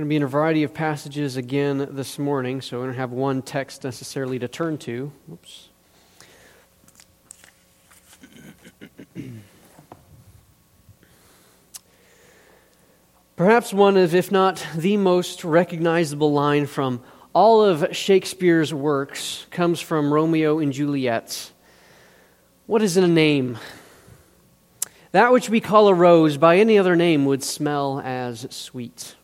going to be in a variety of passages again this morning, so we don't have one text necessarily to turn to. Oops. Perhaps one of, if not the most recognizable line from all of Shakespeare's works comes from Romeo and Juliet. What is in a name? That which we call a rose by any other name would smell as sweet.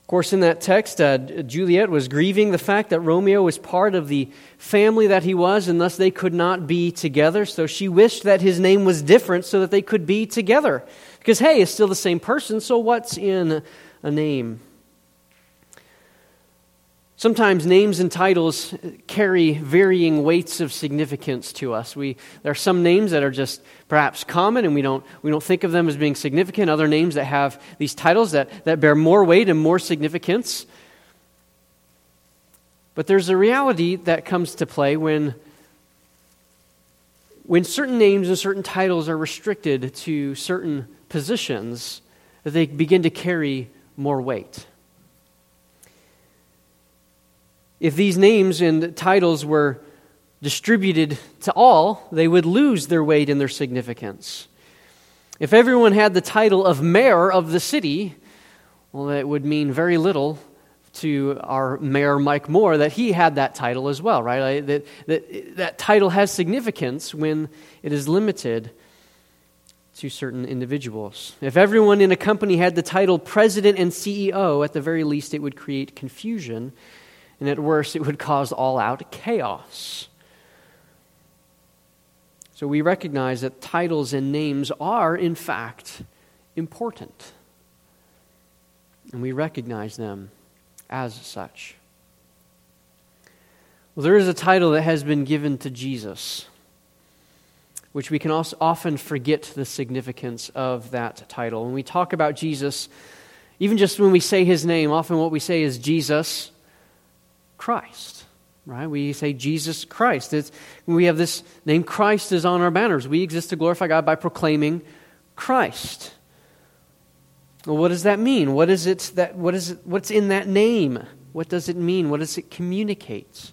Of course, in that text, Juliet was grieving the fact that Romeo was part of the family that he was, and thus they could not be together. So she wished that his name was different so that they could be together. Because, hey, it's still the same person, so what's in a name? Sometimes names and titles carry varying weights of significance to us. There are some names that are just perhaps common, and we don't think of them as being significant. Other names that have these titles that bear more weight and more significance. But there's a reality that comes to play when certain names and certain titles are restricted to certain positions, that they begin to carry more weight. If these names and titles were distributed to all, they would lose their weight and their significance. If everyone had the title of mayor of the city, well, that would mean very little to our mayor, Mike Moore, that he had that title as well, right? That title has significance when it is limited to certain individuals. If everyone in a company had the title president and CEO, at the very least, it would create confusion. And at worst, it would cause all-out chaos. So we recognize that titles and names are, in fact, important. And we recognize them as such. Well, there is a title that has been given to Jesus, which we can also often forget the significance of that title. When we talk about Jesus, even just when we say his name, often what we say is Jesus Christ, right? We say Jesus Christ. We have this name, Christ is on our banners. We exist to glorify God by proclaiming Christ. Well, what does that mean? What's in that name? What does it mean? What does it communicate?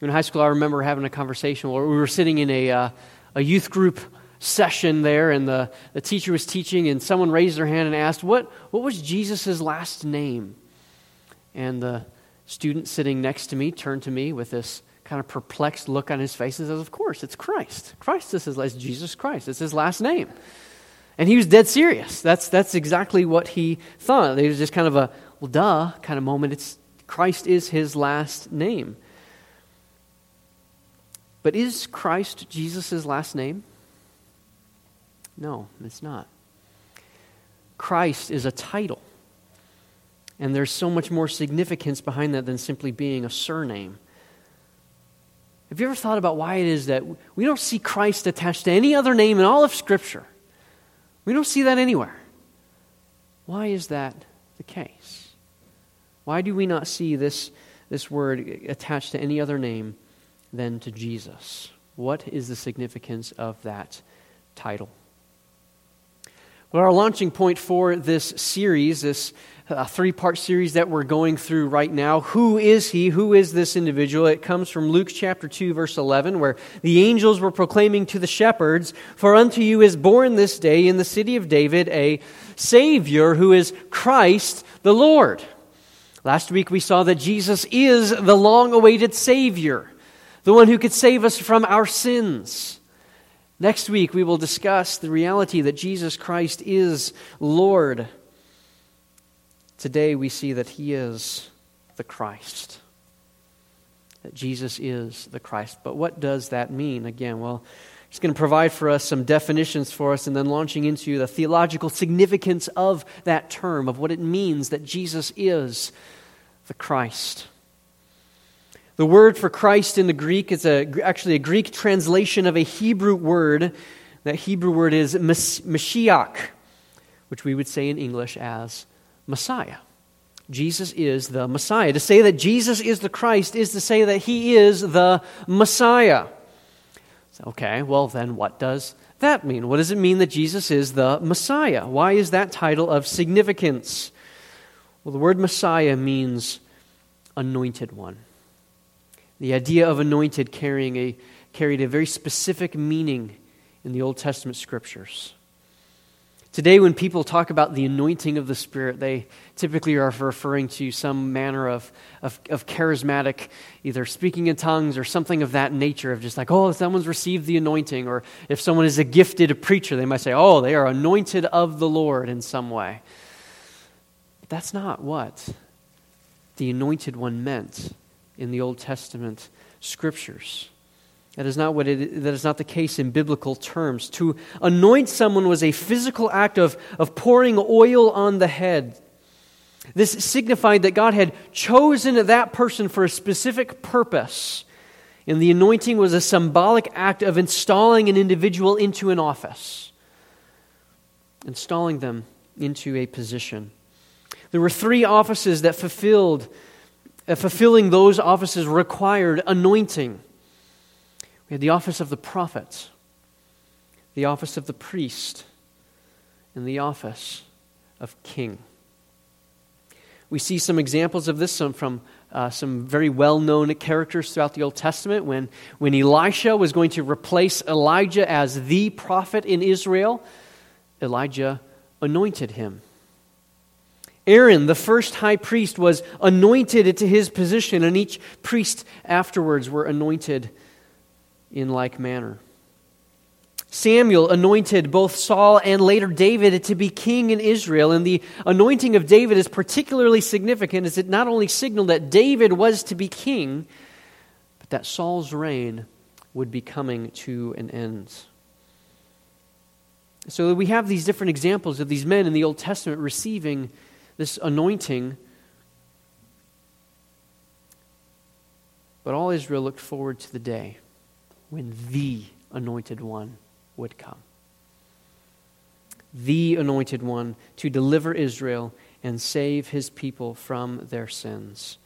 In high school, I remember having a conversation where we were sitting in a youth group session there, and the teacher was teaching, and someone raised their hand and asked, what was Jesus' last name? And the student sitting next to me turned to me with this kind of perplexed look on his face and says, of course, it's Christ. Jesus Christ. It's his last name. And he was dead serious. That's exactly what he thought. It was just kind of a, well, duh, kind of moment. Christ is his last name. But is Christ Jesus' last name? No, it's not. Christ is a title. And there's so much more significance behind that than simply being a surname. Have you ever thought about why it is that we don't see Christ attached to any other name in all of Scripture? We don't see that anywhere. Why is that the case? Why do we not see this word attached to any other name than to Jesus? What is the significance of that title? Well, our launching point for this series, this three-part series that we're going through right now, who is he? Who is this individual? It comes from Luke chapter 2, verse 11, where the angels were proclaiming to the shepherds, "For unto you is born this day in the city of David a Savior who is Christ the Lord." Last week we saw that Jesus is the long-awaited Savior, the one who could save us from our sins. Next week, we will discuss the reality that Jesus Christ is Lord. Today, we see that he is the Christ, that Jesus is the Christ. But what does that mean? Again, well, he's going to provide for us some definitions for us and then launching into the theological significance of that term, of what it means that Jesus is the Christ. The word for Christ in the Greek is actually a Greek translation of a Hebrew word. That Hebrew word is Mashiach, which we would say in English as Messiah. Jesus is the Messiah. To say that Jesus is the Christ is to say that he is the Messiah. Okay, well then what does that mean? What does it mean that Jesus is the Messiah? Why is that title of significance? Well, the word Messiah means anointed one. The idea of anointed carried a very specific meaning in the Old Testament scriptures. Today, when people talk about the anointing of the Spirit, they typically are referring to some manner of charismatic, either speaking in tongues or something of that nature, of just like, oh, someone's received the anointing. Or if someone is a gifted preacher, they might say, oh, they are anointed of the Lord in some way. But that's not what the anointed one meant in the Old Testament scriptures. That is not the case in biblical terms. To anoint someone was a physical act of pouring oil on the head. This signified that God had chosen that person for a specific purpose, and the anointing was a symbolic act of installing an individual into an office, installing them into a position. There were three offices that fulfilling those offices required anointing. We had the office of the prophet, the office of the priest, and the office of king. We see some examples of this from some very well-known characters throughout the Old Testament. When Elisha was going to replace Elijah as the prophet in Israel, Elijah anointed him. Aaron, the first high priest, was anointed into his position, and each priest afterwards were anointed in like manner. Samuel anointed both Saul and later David to be king in Israel, and the anointing of David is particularly significant as it not only signaled that David was to be king, but that Saul's reign would be coming to an end. So we have these different examples of these men in the Old Testament receiving this anointing, but all Israel looked forward to the day when the Anointed One would come. The Anointed One to deliver Israel and save His people from their sins.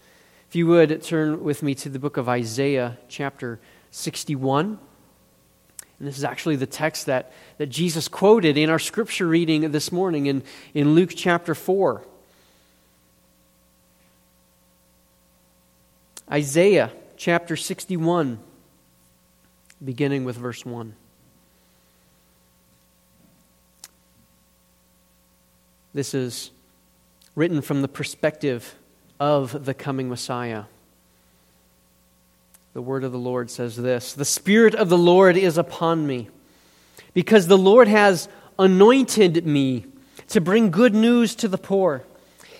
If you would, turn with me to the book of Isaiah chapter 61. And this is actually the text that Jesus quoted in our scripture reading this morning in Luke chapter 4. Isaiah chapter 61. Beginning with verse 1. This is written from the perspective of the coming Messiah. The word of the Lord says this: "The Spirit of the Lord is upon me, because the Lord has anointed me to bring good news to the poor.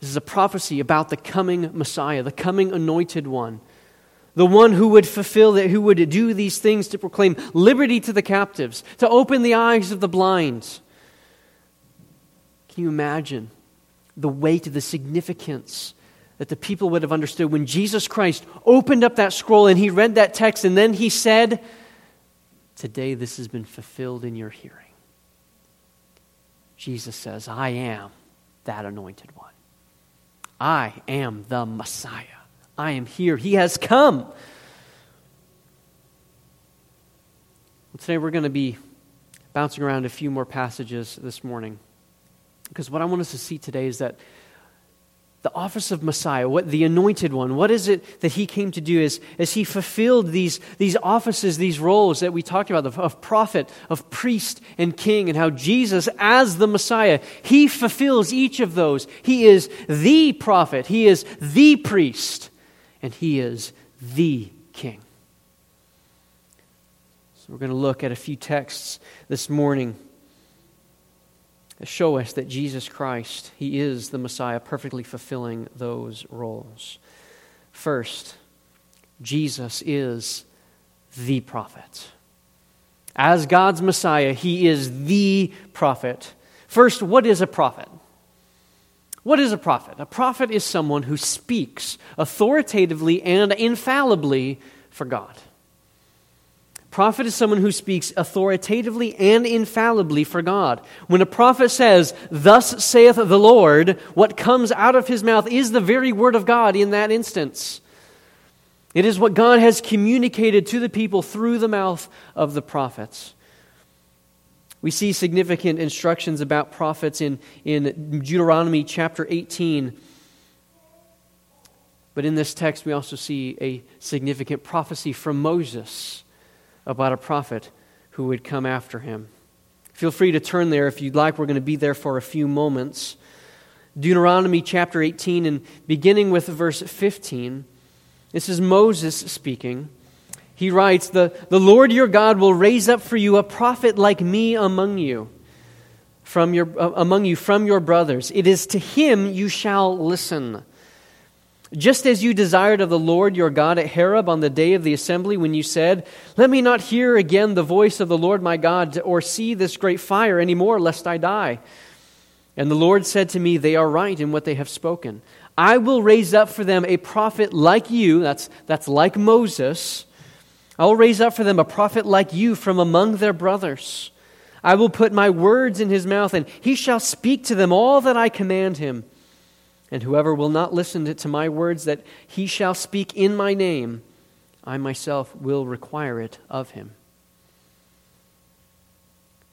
This is a prophecy about the coming Messiah, the coming Anointed One, the one who would fulfill it, who would do these things to proclaim liberty to the captives, to open the eyes of the blind. Can you imagine the weight, the significance that the people would have understood when Jesus Christ opened up that scroll and He read that text and then He said, "Today this has been fulfilled in your hearing." Jesus says, "I am that Anointed One. I am the Messiah. I am here. He has come." Well, today we're going to be bouncing around a few more passages this morning, because what I want us to see today is that the office of Messiah, what the Anointed One, what is it that He came to do as He fulfilled these offices, these roles that we talked about, of prophet, of priest, and king, and how Jesus, as the Messiah, He fulfills each of those. He is the prophet, He is the priest, and He is the king. So we're going to look at a few texts this morning show us that Jesus Christ, He is the Messiah, perfectly fulfilling those roles. First, Jesus is the prophet. As God's Messiah, he is the prophet. First, what is a prophet? What is a prophet? A prophet is someone who speaks authoritatively and infallibly for God. Prophet is someone who speaks authoritatively and infallibly for God. When a prophet says, "Thus saith the Lord," what comes out of his mouth is the very word of God in that instance. It is what God has communicated to the people through the mouth of the prophets. We see significant instructions about prophets in Deuteronomy chapter 18. But in this text, we also see a significant prophecy from Moses about a prophet who would come after him. Feel free to turn there if you'd like. We're going to be there for a few moments. Deuteronomy chapter 18, and beginning with verse 15, this is Moses speaking. He writes, "The Lord your God will raise up for you a prophet like me among you from your brothers. It is to him you shall listen. Just as you desired of the Lord your God at Horeb on the day of the assembly, when you said, 'Let me not hear again the voice of the Lord my God, or see this great fire any more, lest I die.' And the Lord said to me, 'They are right in what they have spoken. I will raise up for them a prophet like you,'" that's like Moses, "'I will raise up for them a prophet like you from among their brothers. I will put my words in his mouth, and he shall speak to them all that I command him. And whoever will not listen to my words that he shall speak in my name, I myself will require it of him."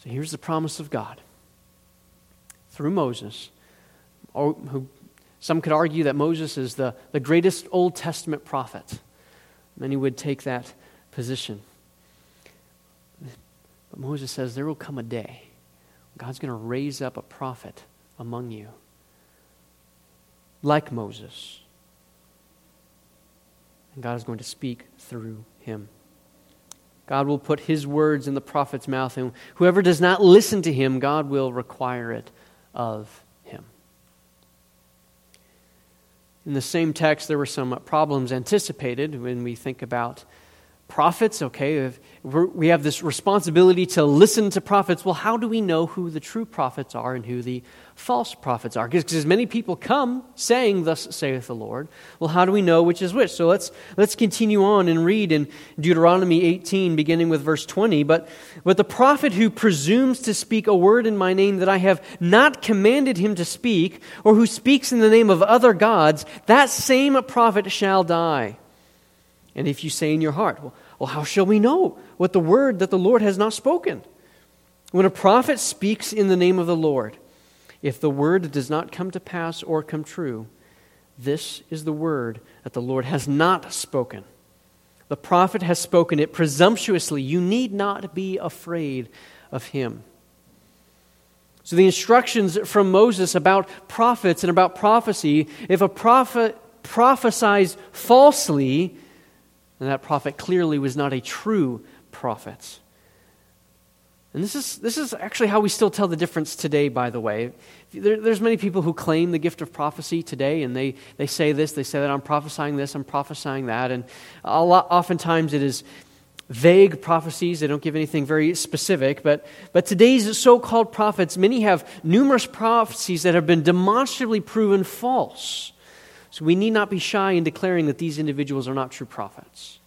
So here's the promise of God through Moses, who some could argue that Moses is the greatest Old Testament prophet. Many would take that position. But Moses says there will come a day when God's going to raise up a prophet among you like Moses, and God is going to speak through him. God will put his words in the prophet's mouth, and whoever does not listen to him, God will require it of him. In the same text, there were some problems anticipated when we think about prophets. Okay, if we have this responsibility to listen to prophets. Well, how do we know who the true prophets are and who the false prophets are? Because many people come saying, "Thus saith the Lord." Well, how do we know which is which? So let's continue on and read in Deuteronomy 18, beginning with verse 20. But the prophet who presumes to speak a word in my name that I have not commanded him to speak, or who speaks in the name of other gods, that same prophet shall die. And if you say in your heart, well, how shall we know what the word that the Lord has not spoken? When a prophet speaks in the name of the Lord, if the word does not come to pass or come true, this is the word that the Lord has not spoken. The prophet has spoken it presumptuously. You need not be afraid of him. So the instructions from Moses about prophets and about prophecy, if a prophet prophesies falsely, and that prophet clearly was not a true prophet. And this is actually how we still tell the difference today, by the way. There's many people who claim the gift of prophecy today, and they say this, they say that, "I'm prophesying this, I'm prophesying that." And oftentimes it is vague prophecies. They don't give anything very specific. But today's so-called prophets, many have numerous prophecies that have been demonstrably proven false. So we need not be shy in declaring that these individuals are not true prophets.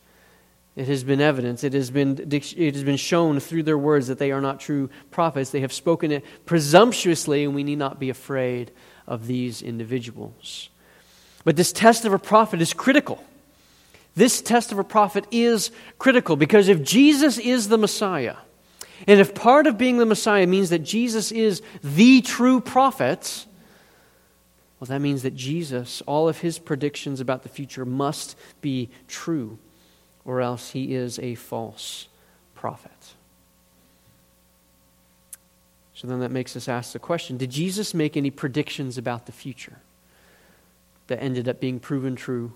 It has been evidence. It has been shown through their words that they are not true prophets. They have spoken it presumptuously, and we need not be afraid of these individuals. But this test of a prophet is critical. This test of a prophet is critical, because if Jesus is the Messiah, and if part of being the Messiah means that Jesus is the true prophet, well, that means that Jesus, all of his predictions about the future must be true, or else he is a false prophet. So then that makes us ask the question, did Jesus make any predictions about the future that ended up being proven true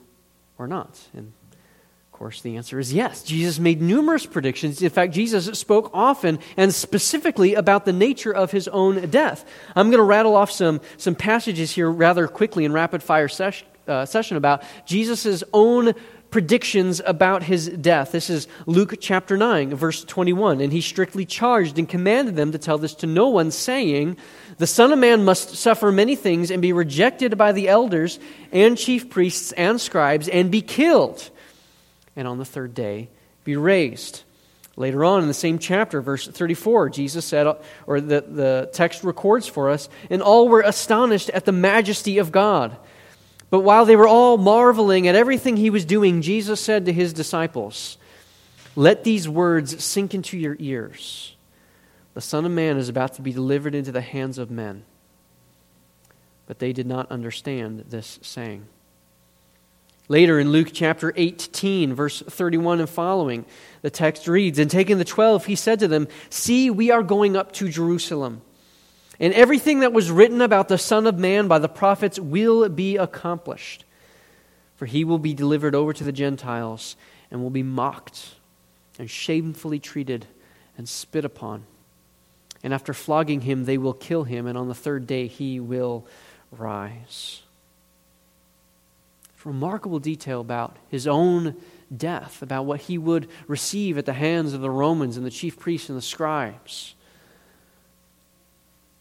or not? And of course the answer is yes. Jesus made numerous predictions. In fact, Jesus spoke often and specifically about the nature of his own death. I'm going to rattle off some passages here rather quickly in rapid fire session about Jesus' own predictions about his death. This is Luke chapter 9, verse 21. And he strictly charged and commanded them to tell this to no one, saying, "The Son of Man must suffer many things and be rejected by the elders and chief priests and scribes and be killed, and on the third day be raised." Later on in the same chapter, verse 34, Jesus said, or the text records for us, "And all were astonished at the majesty of God. But while they were all marveling at everything he was doing, Jesus said to his disciples, 'Let these words sink into your ears. The Son of Man is about to be delivered into the hands of men.' But they did not understand this saying." Later in Luke chapter 18, verse 31 and following, the text reads, "And taking the 12, he said to them, 'See, we are going up to Jerusalem, and everything that was written about the Son of Man by the prophets will be accomplished. For he will be delivered over to the Gentiles and will be mocked and shamefully treated and spit upon. And after flogging him, they will kill him, and on the third day he will rise.'" Remarkable detail about his own death, about what he would receive at the hands of the Romans and the chief priests and the scribes.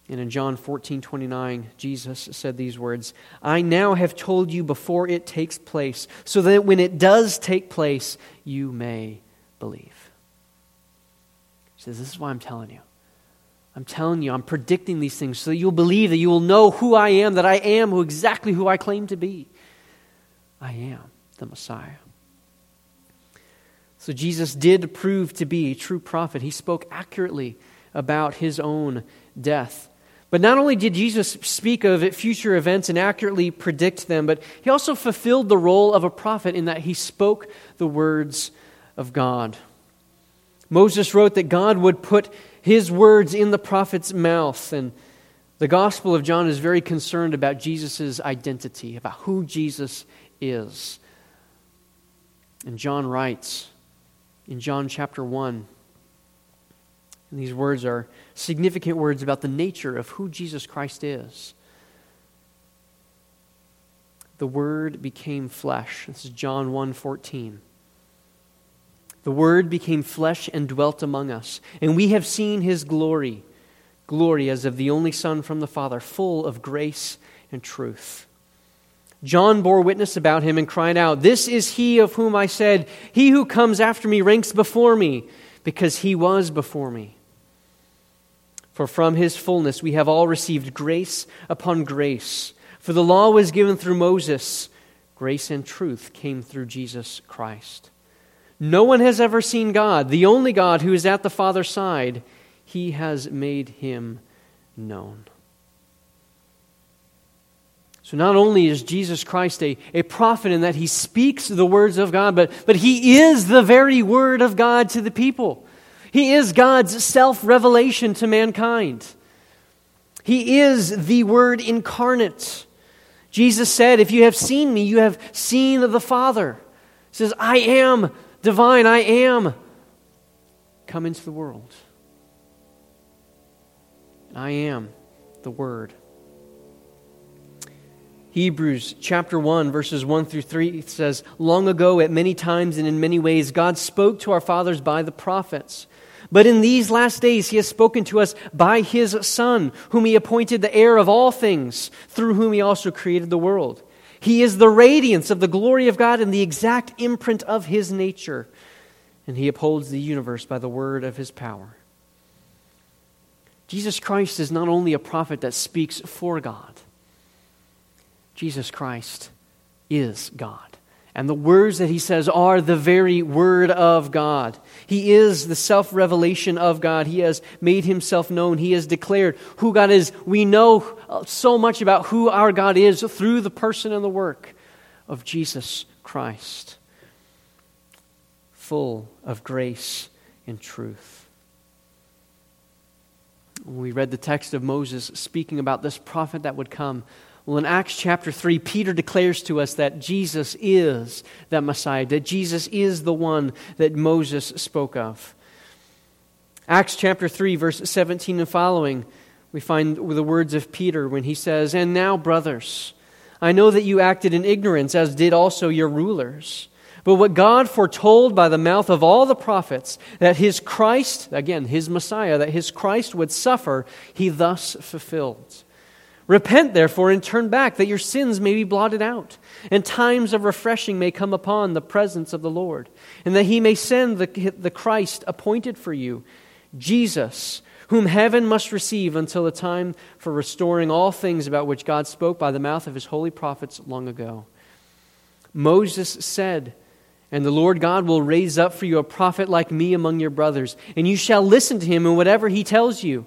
And in John 14:29, Jesus said these words, "I now have told you before it takes place, so that when it does take place, you may believe." He says, "This is why I'm telling you. I'm telling you, I'm predicting these things so that you'll believe, that you will know who I am, that I am exactly who I claim to be. I am the Messiah." So Jesus did prove to be a true prophet. He spoke accurately about his own death. But not only did Jesus speak of future events and accurately predict them, but he also fulfilled the role of a prophet in that he spoke the words of God. Moses wrote that God would put his words in the prophet's mouth, and the Gospel of John is very concerned about Jesus' identity, about who Jesus is. And John writes in John chapter 1, and these words are significant words about the nature of who Jesus Christ is. "The Word became flesh." This is John 1:14. "The Word became flesh and dwelt among us, and we have seen his glory, glory as of the only Son from the Father, full of grace and truth. John bore witness about him and cried out, 'This is he of whom I said, he who comes after me ranks before me, because he was before me.' For from his fullness we have all received grace upon grace. For the law was given through Moses. Grace and truth came through Jesus Christ. No one has ever seen God, the only God who is at the Father's side. He has made him known." So not only is Jesus Christ a prophet in that he speaks the words of God, but he is the very word of God to the people. He is God's self-revelation to mankind. He is the Word incarnate. Jesus said, "If you have seen me, you have seen the Father." He says, "I am divine, I am come into the world. I am the Word." Hebrews chapter 1, verses 1 through 3 says, "Long ago, at many times and in many ways, God spoke to our fathers by the prophets. But in these last days, he has spoken to us by his Son, whom he appointed the heir of all things, through whom he also created the world. He is the radiance of the glory of God and the exact imprint of his nature. And he upholds the universe by the word of his power." Jesus Christ is not only a prophet that speaks for God. Jesus Christ is God. And the words that he says are the very word of God. He is the self-revelation of God. He has made himself known. He has declared who God is. We know so much about who our God is through the person and the work of Jesus Christ, full of grace and truth. We read the text of Moses speaking about this prophet that would come. Well, in Acts chapter 3, Peter declares to us that Jesus is that Messiah, that Jesus is the one that Moses spoke of. Acts chapter 3, verse 17 and following, we find the words of Peter when he says, "And now, brothers, I know that you acted in ignorance, as did also your rulers. But what God foretold by the mouth of all the prophets, that his Christ, again, his Messiah, that his Christ would suffer, he thus fulfilled. Repent, therefore, and turn back, that your sins may be blotted out, and times of refreshing may come upon the presence of the Lord, and that he may send the Christ appointed for you, Jesus, whom heaven must receive until the time for restoring all things about which God spoke by the mouth of his holy prophets long ago. Moses said, and the Lord God will raise up for you a prophet like me among your brothers, and you shall listen to him in whatever he tells you.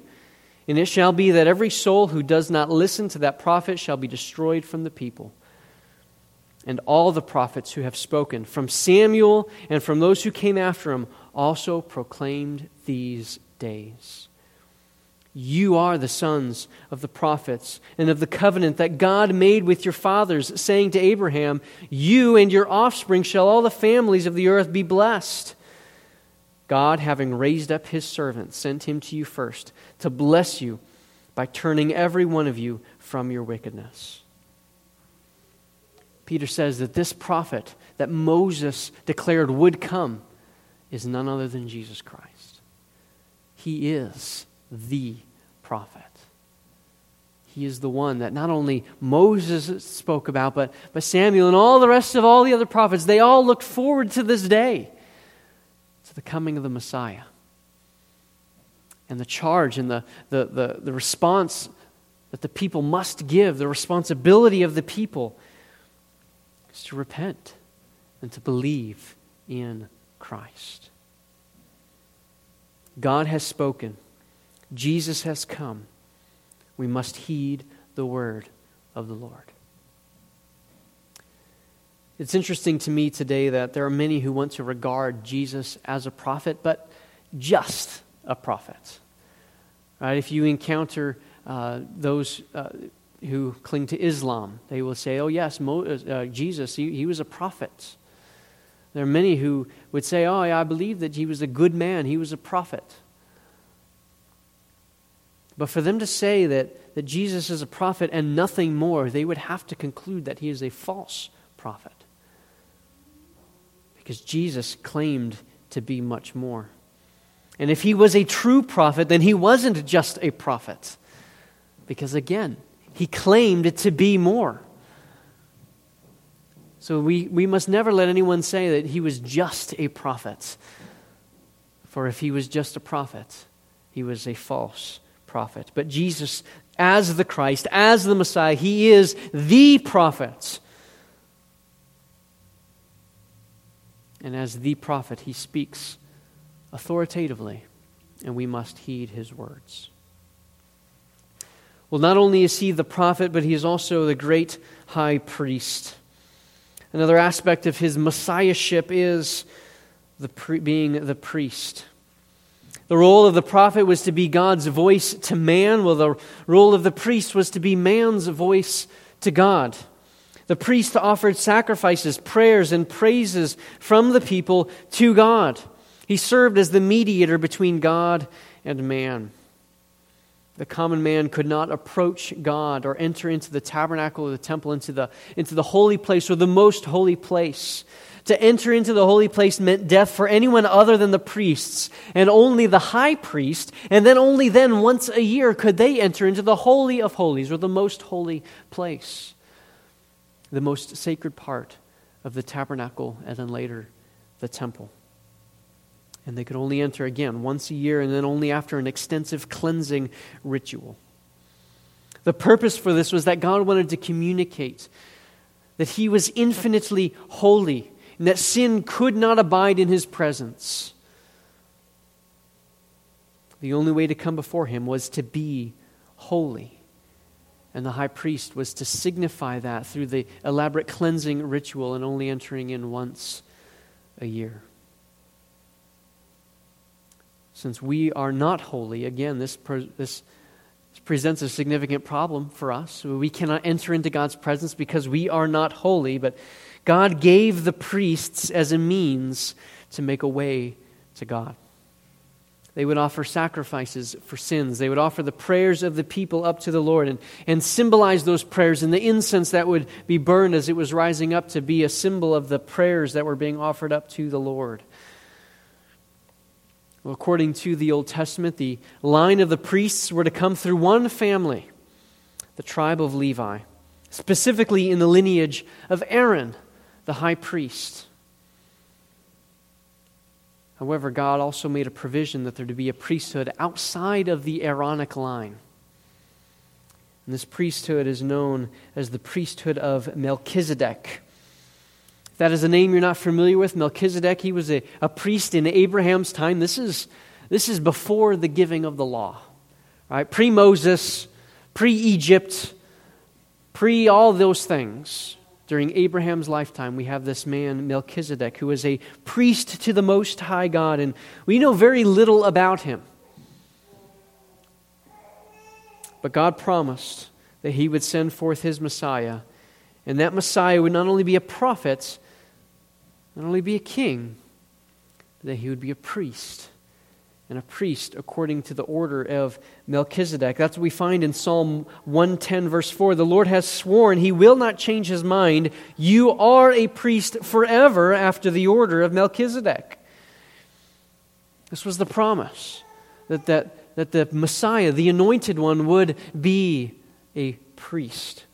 And it shall be that every soul who does not listen to that prophet shall be destroyed from the people. And all the prophets who have spoken, from Samuel and from those who came after him, also proclaimed these days. You are the sons of the prophets and of the covenant that God made with your fathers, saying to Abraham, you and your offspring shall all the families of the earth be blessed. God, having raised up his servant, sent him to you first to bless you by turning every one of you from your wickedness. Peter says that this prophet that Moses declared would come is none other than Jesus Christ. He is the prophet. He is the one that not only Moses spoke about, but Samuel and all the rest of all the other prophets, they all looked forward to this day, to the coming of the Messiah. And the charge and the response that the people must give, the responsibility of the people, is to repent and to believe in Christ. God has spoken. Jesus has come. We must heed the word of the Lord. It's interesting to me today that there are many who want to regard Jesus as a prophet, but just a prophet. Right? If you encounter those who cling to Islam, they will say, oh yes, Jesus, he was a prophet. There are many who would say, oh, yeah, I believe that he was a good man, he was a prophet. But for them to say that Jesus is a prophet and nothing more, they would have to conclude that he is a false prophet. Because Jesus claimed to be much more. And if he was a true prophet, then he wasn't just a prophet. Because again, he claimed to be more. So we must never let anyone say that he was just a prophet. For if he was just a prophet, he was a false prophet. But Jesus, as the Christ, as the Messiah, he is the prophet. And as the prophet, he speaks authoritatively, and we must heed his words. Well, not only is he the prophet, but he is also the great high priest. Another aspect of his messiahship is being the priest. The role of the prophet was to be God's voice to man, while the role of the priest was to be man's voice to God. The priest offered sacrifices, prayers, and praises from the people to God. He served as the mediator between God and man. The common man could not approach God or enter into the tabernacle or the temple, into the holy place or the most holy place. To enter into the holy place meant death for anyone other than the priests, and only the high priest, and then only then once a year could they enter into the Holy of Holies, or the most holy place, the most sacred part of the tabernacle, and then later the temple. And they could only enter again once a year, and then only after an extensive cleansing ritual. The purpose for this was that God wanted to communicate that he was infinitely holy, and that sin could not abide in his presence. The only way to come before him was to be holy. And the high priest was to signify that through the elaborate cleansing ritual and only entering in once a year. Since we are not holy, again, this presents a significant problem for us. We cannot enter into God's presence because we are not holy, but God gave the priests as a means to make a way to God. They would offer sacrifices for sins. They would offer the prayers of the people up to the Lord and symbolize those prayers. And the incense that would be burned as it was rising up to be a symbol of the prayers that were being offered up to the Lord. Well, according to the Old Testament, the line of the priests were to come through one family, the tribe of Levi, specifically in the lineage of Aaron, the high priest. However, God also made a provision that there to be a priesthood outside of the Aaronic line. And this priesthood is known as the priesthood of Melchizedek. If that is a name you're not familiar with, Melchizedek, he was a priest in Abraham's time. This is before the giving of the law, right? Pre-Moses, pre-Egypt, pre-all those things. During Abraham's lifetime, we have this man, Melchizedek, who is a priest to the Most High God, and we know very little about him. But God promised that he would send forth his Messiah, and that Messiah would not only be a prophet, not only be a king, but that he would be a priest, and a priest according to the order of Melchizedek. That's what we find in Psalm 110, verse 4. The Lord has sworn he will not change his mind. You are a priest forever after the order of Melchizedek. This was the promise that the Messiah, the anointed one, would be a priest.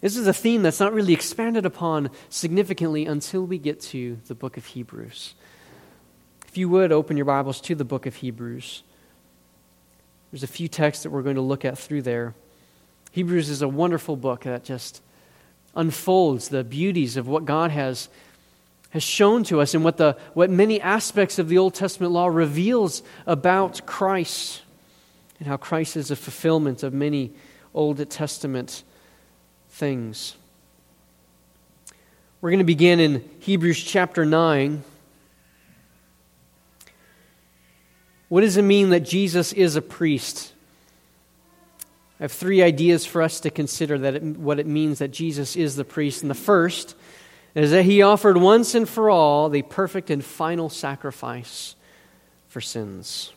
This is a theme that's not really expanded upon significantly until we get to the book of Hebrews. If you would, open your Bibles to the book of Hebrews. There's a few texts that we're going to look at through there. Hebrews is a wonderful book that just unfolds the beauties of what God has shown to us and what many aspects of the Old Testament law reveals about Christ and how Christ is a fulfillment of many Old Testament things. We're going to begin in Hebrews chapter 9. What does it mean that Jesus is a priest? I have three ideas for us to consider what it means that Jesus is the priest. And the first is that he offered once and for all the perfect and final sacrifice for sins.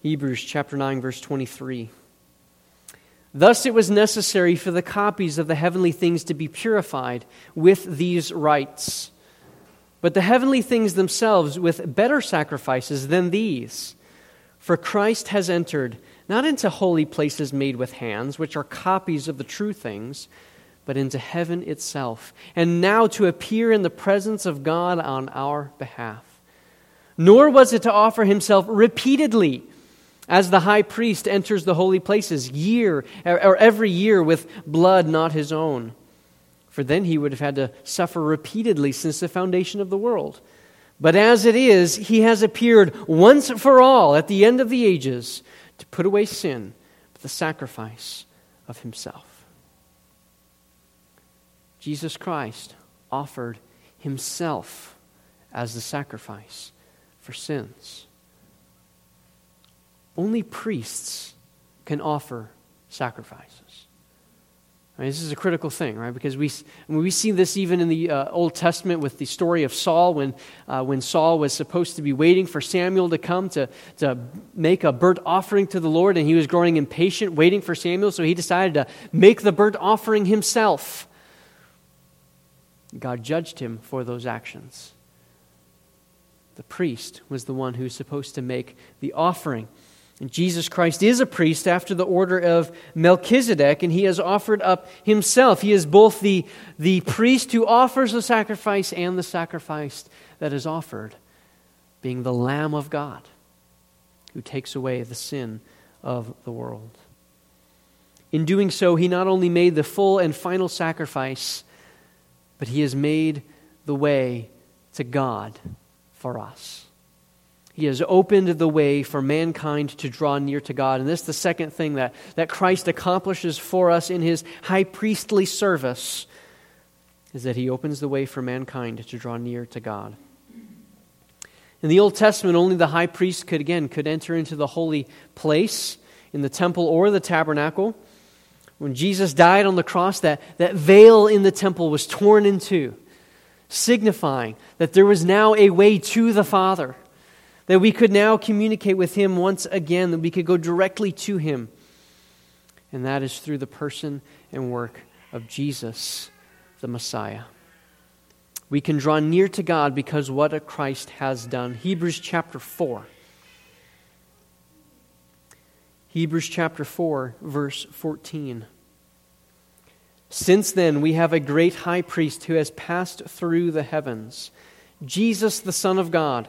Hebrews chapter 9, verse 23. Thus it was necessary for the copies of the heavenly things to be purified with these rites, but the heavenly things themselves with better sacrifices than these. For Christ has entered, not into holy places made with hands, which are copies of the true things, but into heaven itself, and now to appear in the presence of God on our behalf. Nor was it to offer himself repeatedly, as the high priest enters the holy places every year with blood not his own. For then he would have had to suffer repeatedly since the foundation of the world. But as it is, he has appeared once for all at the end of the ages to put away sin with the sacrifice of himself. Jesus Christ offered himself as the sacrifice for sins. Only priests can offer sacrifice. This is a critical thing, right? Because we see this even in the Old Testament with the story of Saul, when Saul was supposed to be waiting for Samuel to come to make a burnt offering to the Lord, and he was growing impatient, waiting for Samuel, so he decided to make the burnt offering himself. God judged him for those actions. The priest was the one who's supposed to make the offering. And Jesus Christ is a priest after the order of Melchizedek, and he has offered up himself. He is both the priest who offers the sacrifice and the sacrifice that is offered, being the Lamb of God who takes away the sin of the world. In doing so, he not only made the full and final sacrifice, but he has made the way to God for us. He has opened the way for mankind to draw near to God. And this is the second thing that Christ accomplishes for us in his high priestly service, is that he opens the way for mankind to draw near to God. In the Old Testament, only the high priest could enter into the holy place in the temple or the tabernacle. When Jesus died on the cross, that veil in the temple was torn in two, signifying that there was now a way to the Father. that we could now communicate with him once again, that we could go directly to him. And that is through the person and work of Jesus, the Messiah. We can draw near to God because what Christ has done. Hebrews chapter 4. Hebrews chapter 4, verse 14. Since then, we have a great high priest who has passed through the heavens, Jesus, the Son of God.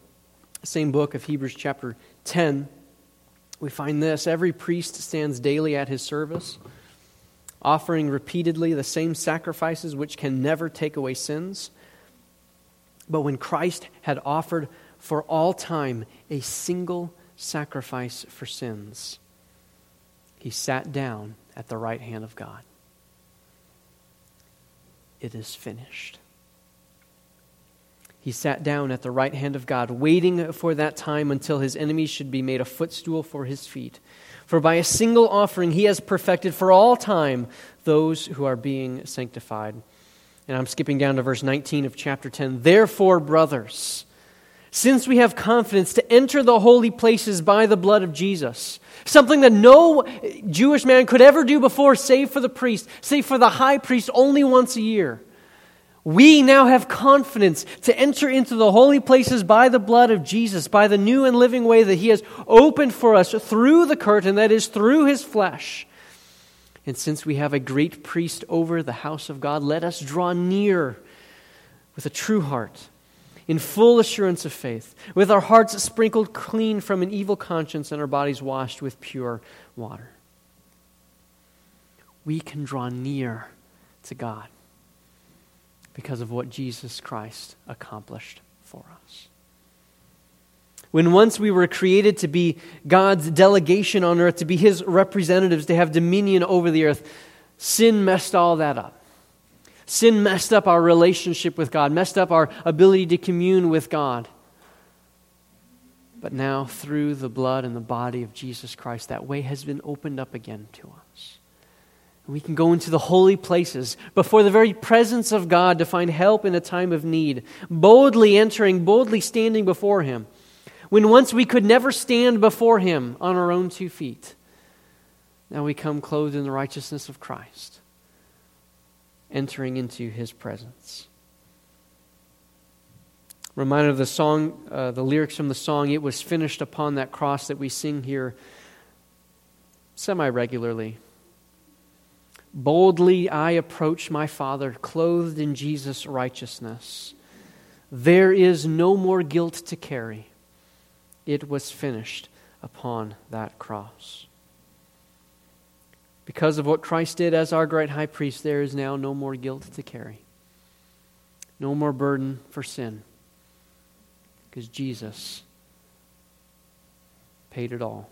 same book of Hebrews chapter 10, we find this: every priest stands daily at his service, offering repeatedly the same sacrifices which can never take away sins. But when Christ had offered for all time a single sacrifice for sins, he sat down at the right hand of God. It is finished. He sat down at the right hand of God, waiting for that time until his enemies should be made a footstool for his feet. For by a single offering he has perfected for all time those who are being sanctified. And I'm skipping down to verse 19 of chapter 10. Therefore, brothers, since we have confidence to enter the holy places by the blood of Jesus, something that no Jewish man could ever do before save for the priest, save for the high priest only once a year, we now have confidence to enter into the holy places by the blood of Jesus, by the new and living way that he has opened for us through the curtain, that is, through his flesh. And since we have a great priest over the house of God, let us draw near with a true heart, in full assurance of faith, with our hearts sprinkled clean from an evil conscience and our bodies washed with pure water. We can draw near to God because of what Jesus Christ accomplished for us. When once we were created to be God's delegation on earth, to be his representatives, to have dominion over the earth, sin messed all that up. Sin messed up our relationship with God, messed up our ability to commune with God. But now, through the blood and the body of Jesus Christ, that way has been opened up again to us. We can go into the holy places before the very presence of God to find help in a time of need, boldly entering, boldly standing before him, when once we could never stand before him on our own two feet. Now we come clothed in the righteousness of Christ, entering into his presence. Reminded of the song, the lyrics from the song, "It was finished upon that cross," that we sing here semi-regularly. Boldly I approach my Father, clothed in Jesus' righteousness. There is no more guilt to carry. It was finished upon that cross. Because of what Christ did as our great high priest, there is now no more guilt to carry. No more burden for sin. Because Jesus paid it all.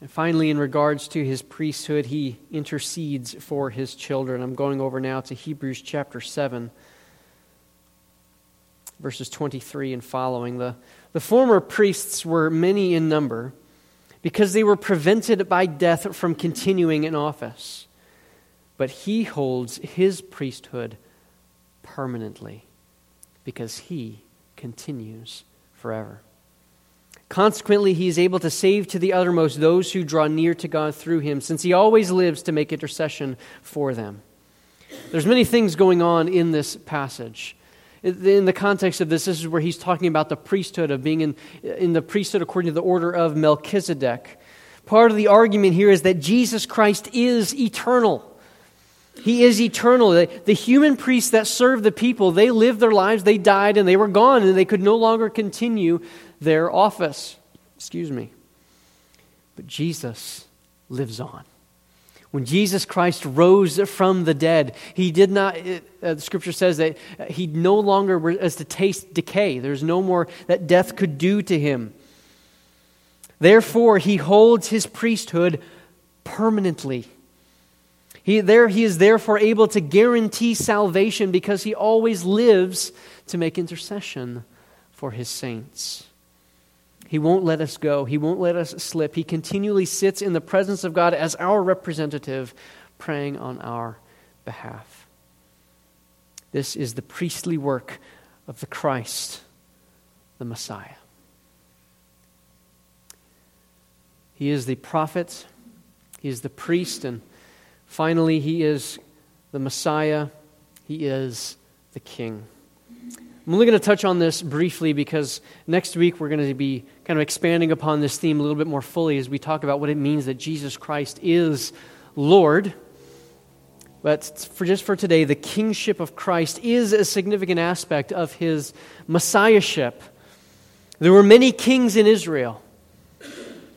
And finally, in regards to his priesthood, he intercedes for his children. I'm going over now to Hebrews chapter 7, verses 23 and following. The former priests were many in number because they were prevented by death from continuing in office. But he holds his priesthood permanently because he continues forever. Consequently, he is able to save to the uttermost those who draw near to God through him, since he always lives to make intercession for them. There's many things going on in this passage. In the context of this is where he's talking about the priesthood, of being in the priesthood according to the order of Melchizedek. Part of the argument here is that Jesus Christ is eternal. He is eternal. The human priests that served the people, they lived their lives, they died, and they were gone, and they could no longer continue their office. But Jesus lives on. When Jesus Christ rose from the dead, he did not, the scripture says that he no longer was to taste decay. There's no more that death could do to him. Therefore, he holds his priesthood permanently. He is therefore able to guarantee salvation because he always lives to make intercession for his saints. He won't let us go. He won't let us slip. He continually sits in the presence of God as our representative, praying on our behalf. This is the priestly work of the Christ, the Messiah. He is the prophet. He is the priest. And finally, he is the Messiah. He is the King. I'm only going to touch on this briefly because next week we're going to be kind of expanding upon this theme a little bit more fully as we talk about what it means that Jesus Christ is Lord. But for today, the kingship of Christ is a significant aspect of his messiahship. There were many kings in Israel,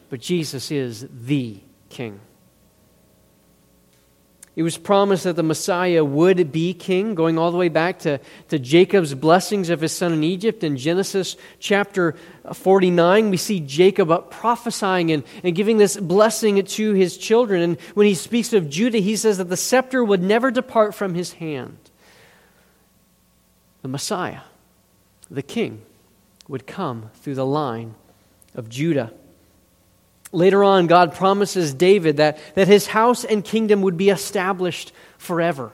but Jesus is the King. It was promised that the Messiah would be king, going all the way back to Jacob's blessings of his son in Egypt. In Genesis chapter 49, we see Jacob prophesying and giving this blessing to his children. And when he speaks of Judah, he says that the scepter would never depart from his hand. The Messiah, the King, would come through the line of Judah. Later on, God promises David that his house and kingdom would be established forever.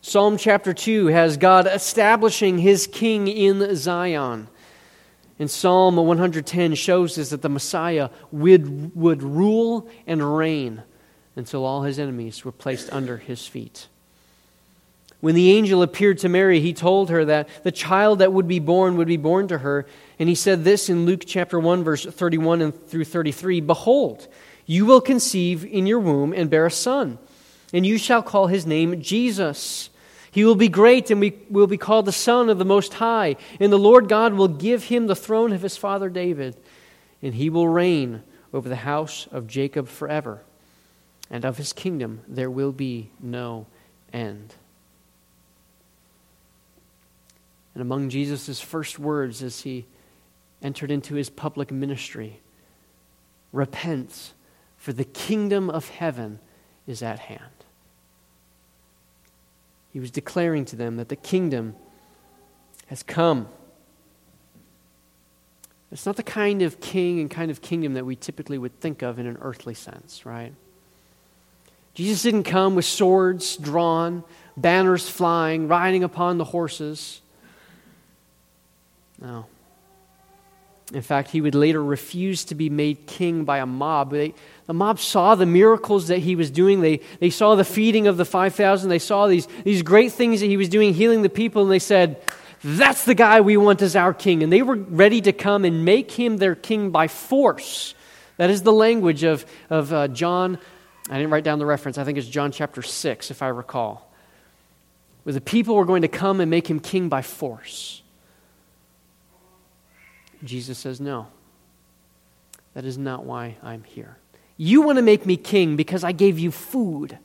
Psalm chapter 2 has God establishing his king in Zion. And Psalm 110 shows us that the Messiah would rule and reign until all his enemies were placed under his feet. When the angel appeared to Mary, he told her that the child that would be born to her. And he said this in Luke chapter 1, verse 31 and through 33, "Behold, you will conceive in your womb and bear a son, and you shall call his name Jesus. He will be great and will be called the Son of the Most High, and the Lord God will give him the throne of his father David, and he will reign over the house of Jacob forever, and of his kingdom there will be no end." And among Jesus' first words as he entered into his public ministry, "Repent, for the kingdom of heaven is at hand." He was declaring to them that the kingdom has come. It's not the kind of king and kind of kingdom that we typically would think of in an earthly sense, right? Jesus didn't come with swords drawn, banners flying, riding upon the horses. No. In fact, he would later refuse to be made king by a mob. The mob saw the miracles that he was doing. They saw the feeding of the 5,000. They saw these great things that he was doing, healing the people, and they said, "That's the guy we want as our king." And they were ready to come and make him their king by force. That is the language of John. I didn't write down the reference. I think it's John chapter 6, if I recall. Where the people were going to come and make him king by force. Jesus says, "No, that is not why I'm here. You want to make me king because I gave you food.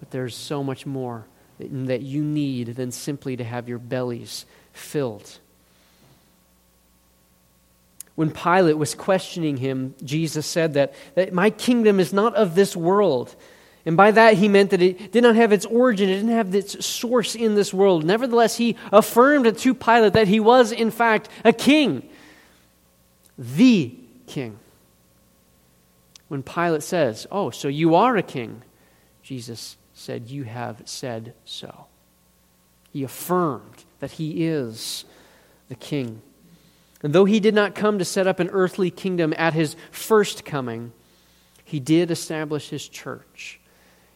But there's so much more that you need than simply to have your bellies filled." When Pilate was questioning him, Jesus said that "my kingdom is not of this world." And by that he meant that it did not have its origin, it didn't have its source in this world. Nevertheless, he affirmed to Pilate that he was, in fact, a king. The king. When Pilate says, "Oh, so you are a king," Jesus said, "You have said so." He affirmed that he is the king. And though he did not come to set up an earthly kingdom at his first coming, he did establish his church.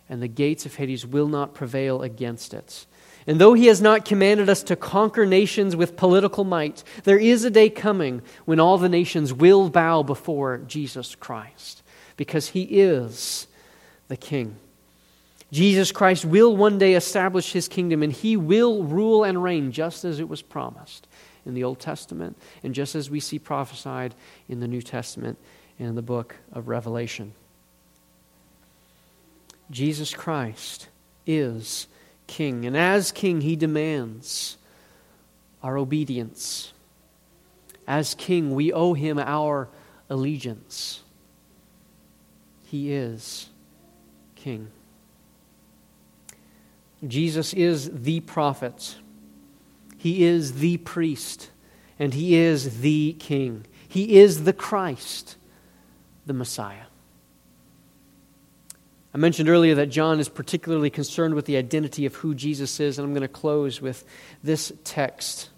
And the gates of Hades will not prevail against it. And though he has not commanded us to conquer nations with political might, there is a day coming when all the nations will bow before Jesus Christ, because he is the King. Jesus Christ will one day establish his kingdom, and he will rule and reign just as it was promised in the Old Testament, and just as we see prophesied in the New Testament in the book of Revelation. Jesus Christ is King, and as King, He demands our obedience. As King, we owe Him our allegiance. He is King. Jesus is the prophet. He is the priest. And He is the King. He is the Christ, the Messiah. I mentioned earlier that John is particularly concerned with the identity of who Jesus is, and I'm going to close with this text.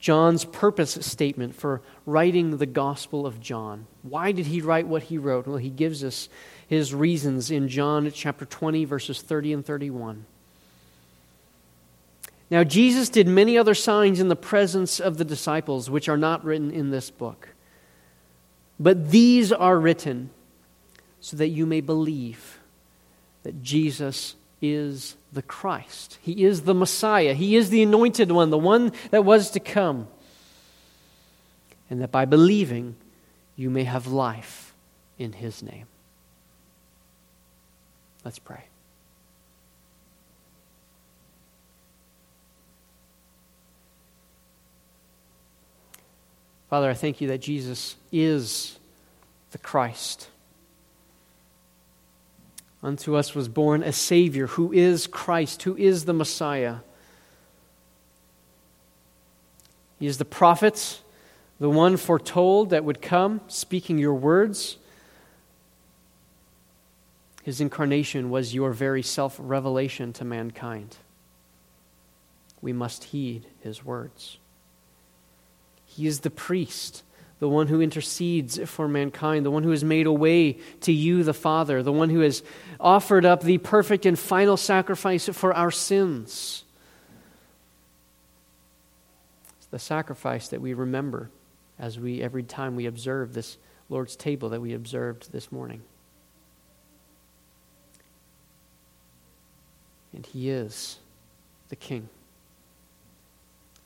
John's purpose statement for writing the Gospel of John. Why did he write what he wrote? Well, he gives us his reasons in John chapter 20, verses 30 and 31. Now, Jesus did many other signs in the presence of the disciples, which are not written in this book. But these are written so that you may believe that Jesus is the Christ. He is the Messiah. He is the anointed one, the one that was to come. And that by believing, you may have life in His name. Let's pray. Father, I thank You that Jesus is the Christ. Unto us was born a Savior who is Christ, who is the Messiah. He is the prophet, the one foretold that would come, speaking Your words. His incarnation was Your very self-revelation to mankind. We must heed His words. He is the priest, the one who intercedes for mankind, the one who has made a way to You, the Father, the one who has offered up the perfect and final sacrifice for our sins. It's the sacrifice that we remember as we every time we observe this Lord's table that we observed this morning. And He is the King.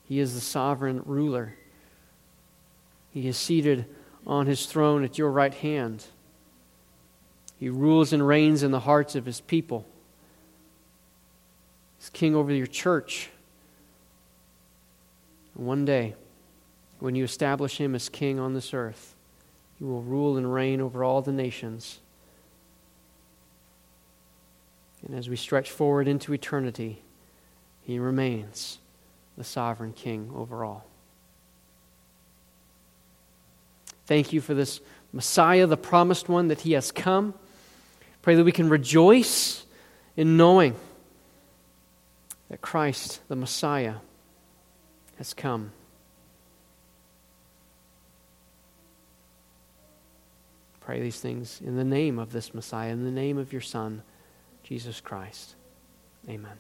He is the sovereign ruler. He is seated on His throne at Your right hand. He rules and reigns in the hearts of His people. He's King over Your church. And one day, when You establish Him as King on this earth, He will rule and reign over all the nations. And as we stretch forward into eternity, He remains the sovereign King over all. Thank You for this Messiah, the promised one, that He has come. Pray that we can rejoice in knowing that Christ, the Messiah, has come. Pray these things in the name of this Messiah, in the name of Your Son, Jesus Christ. Amen.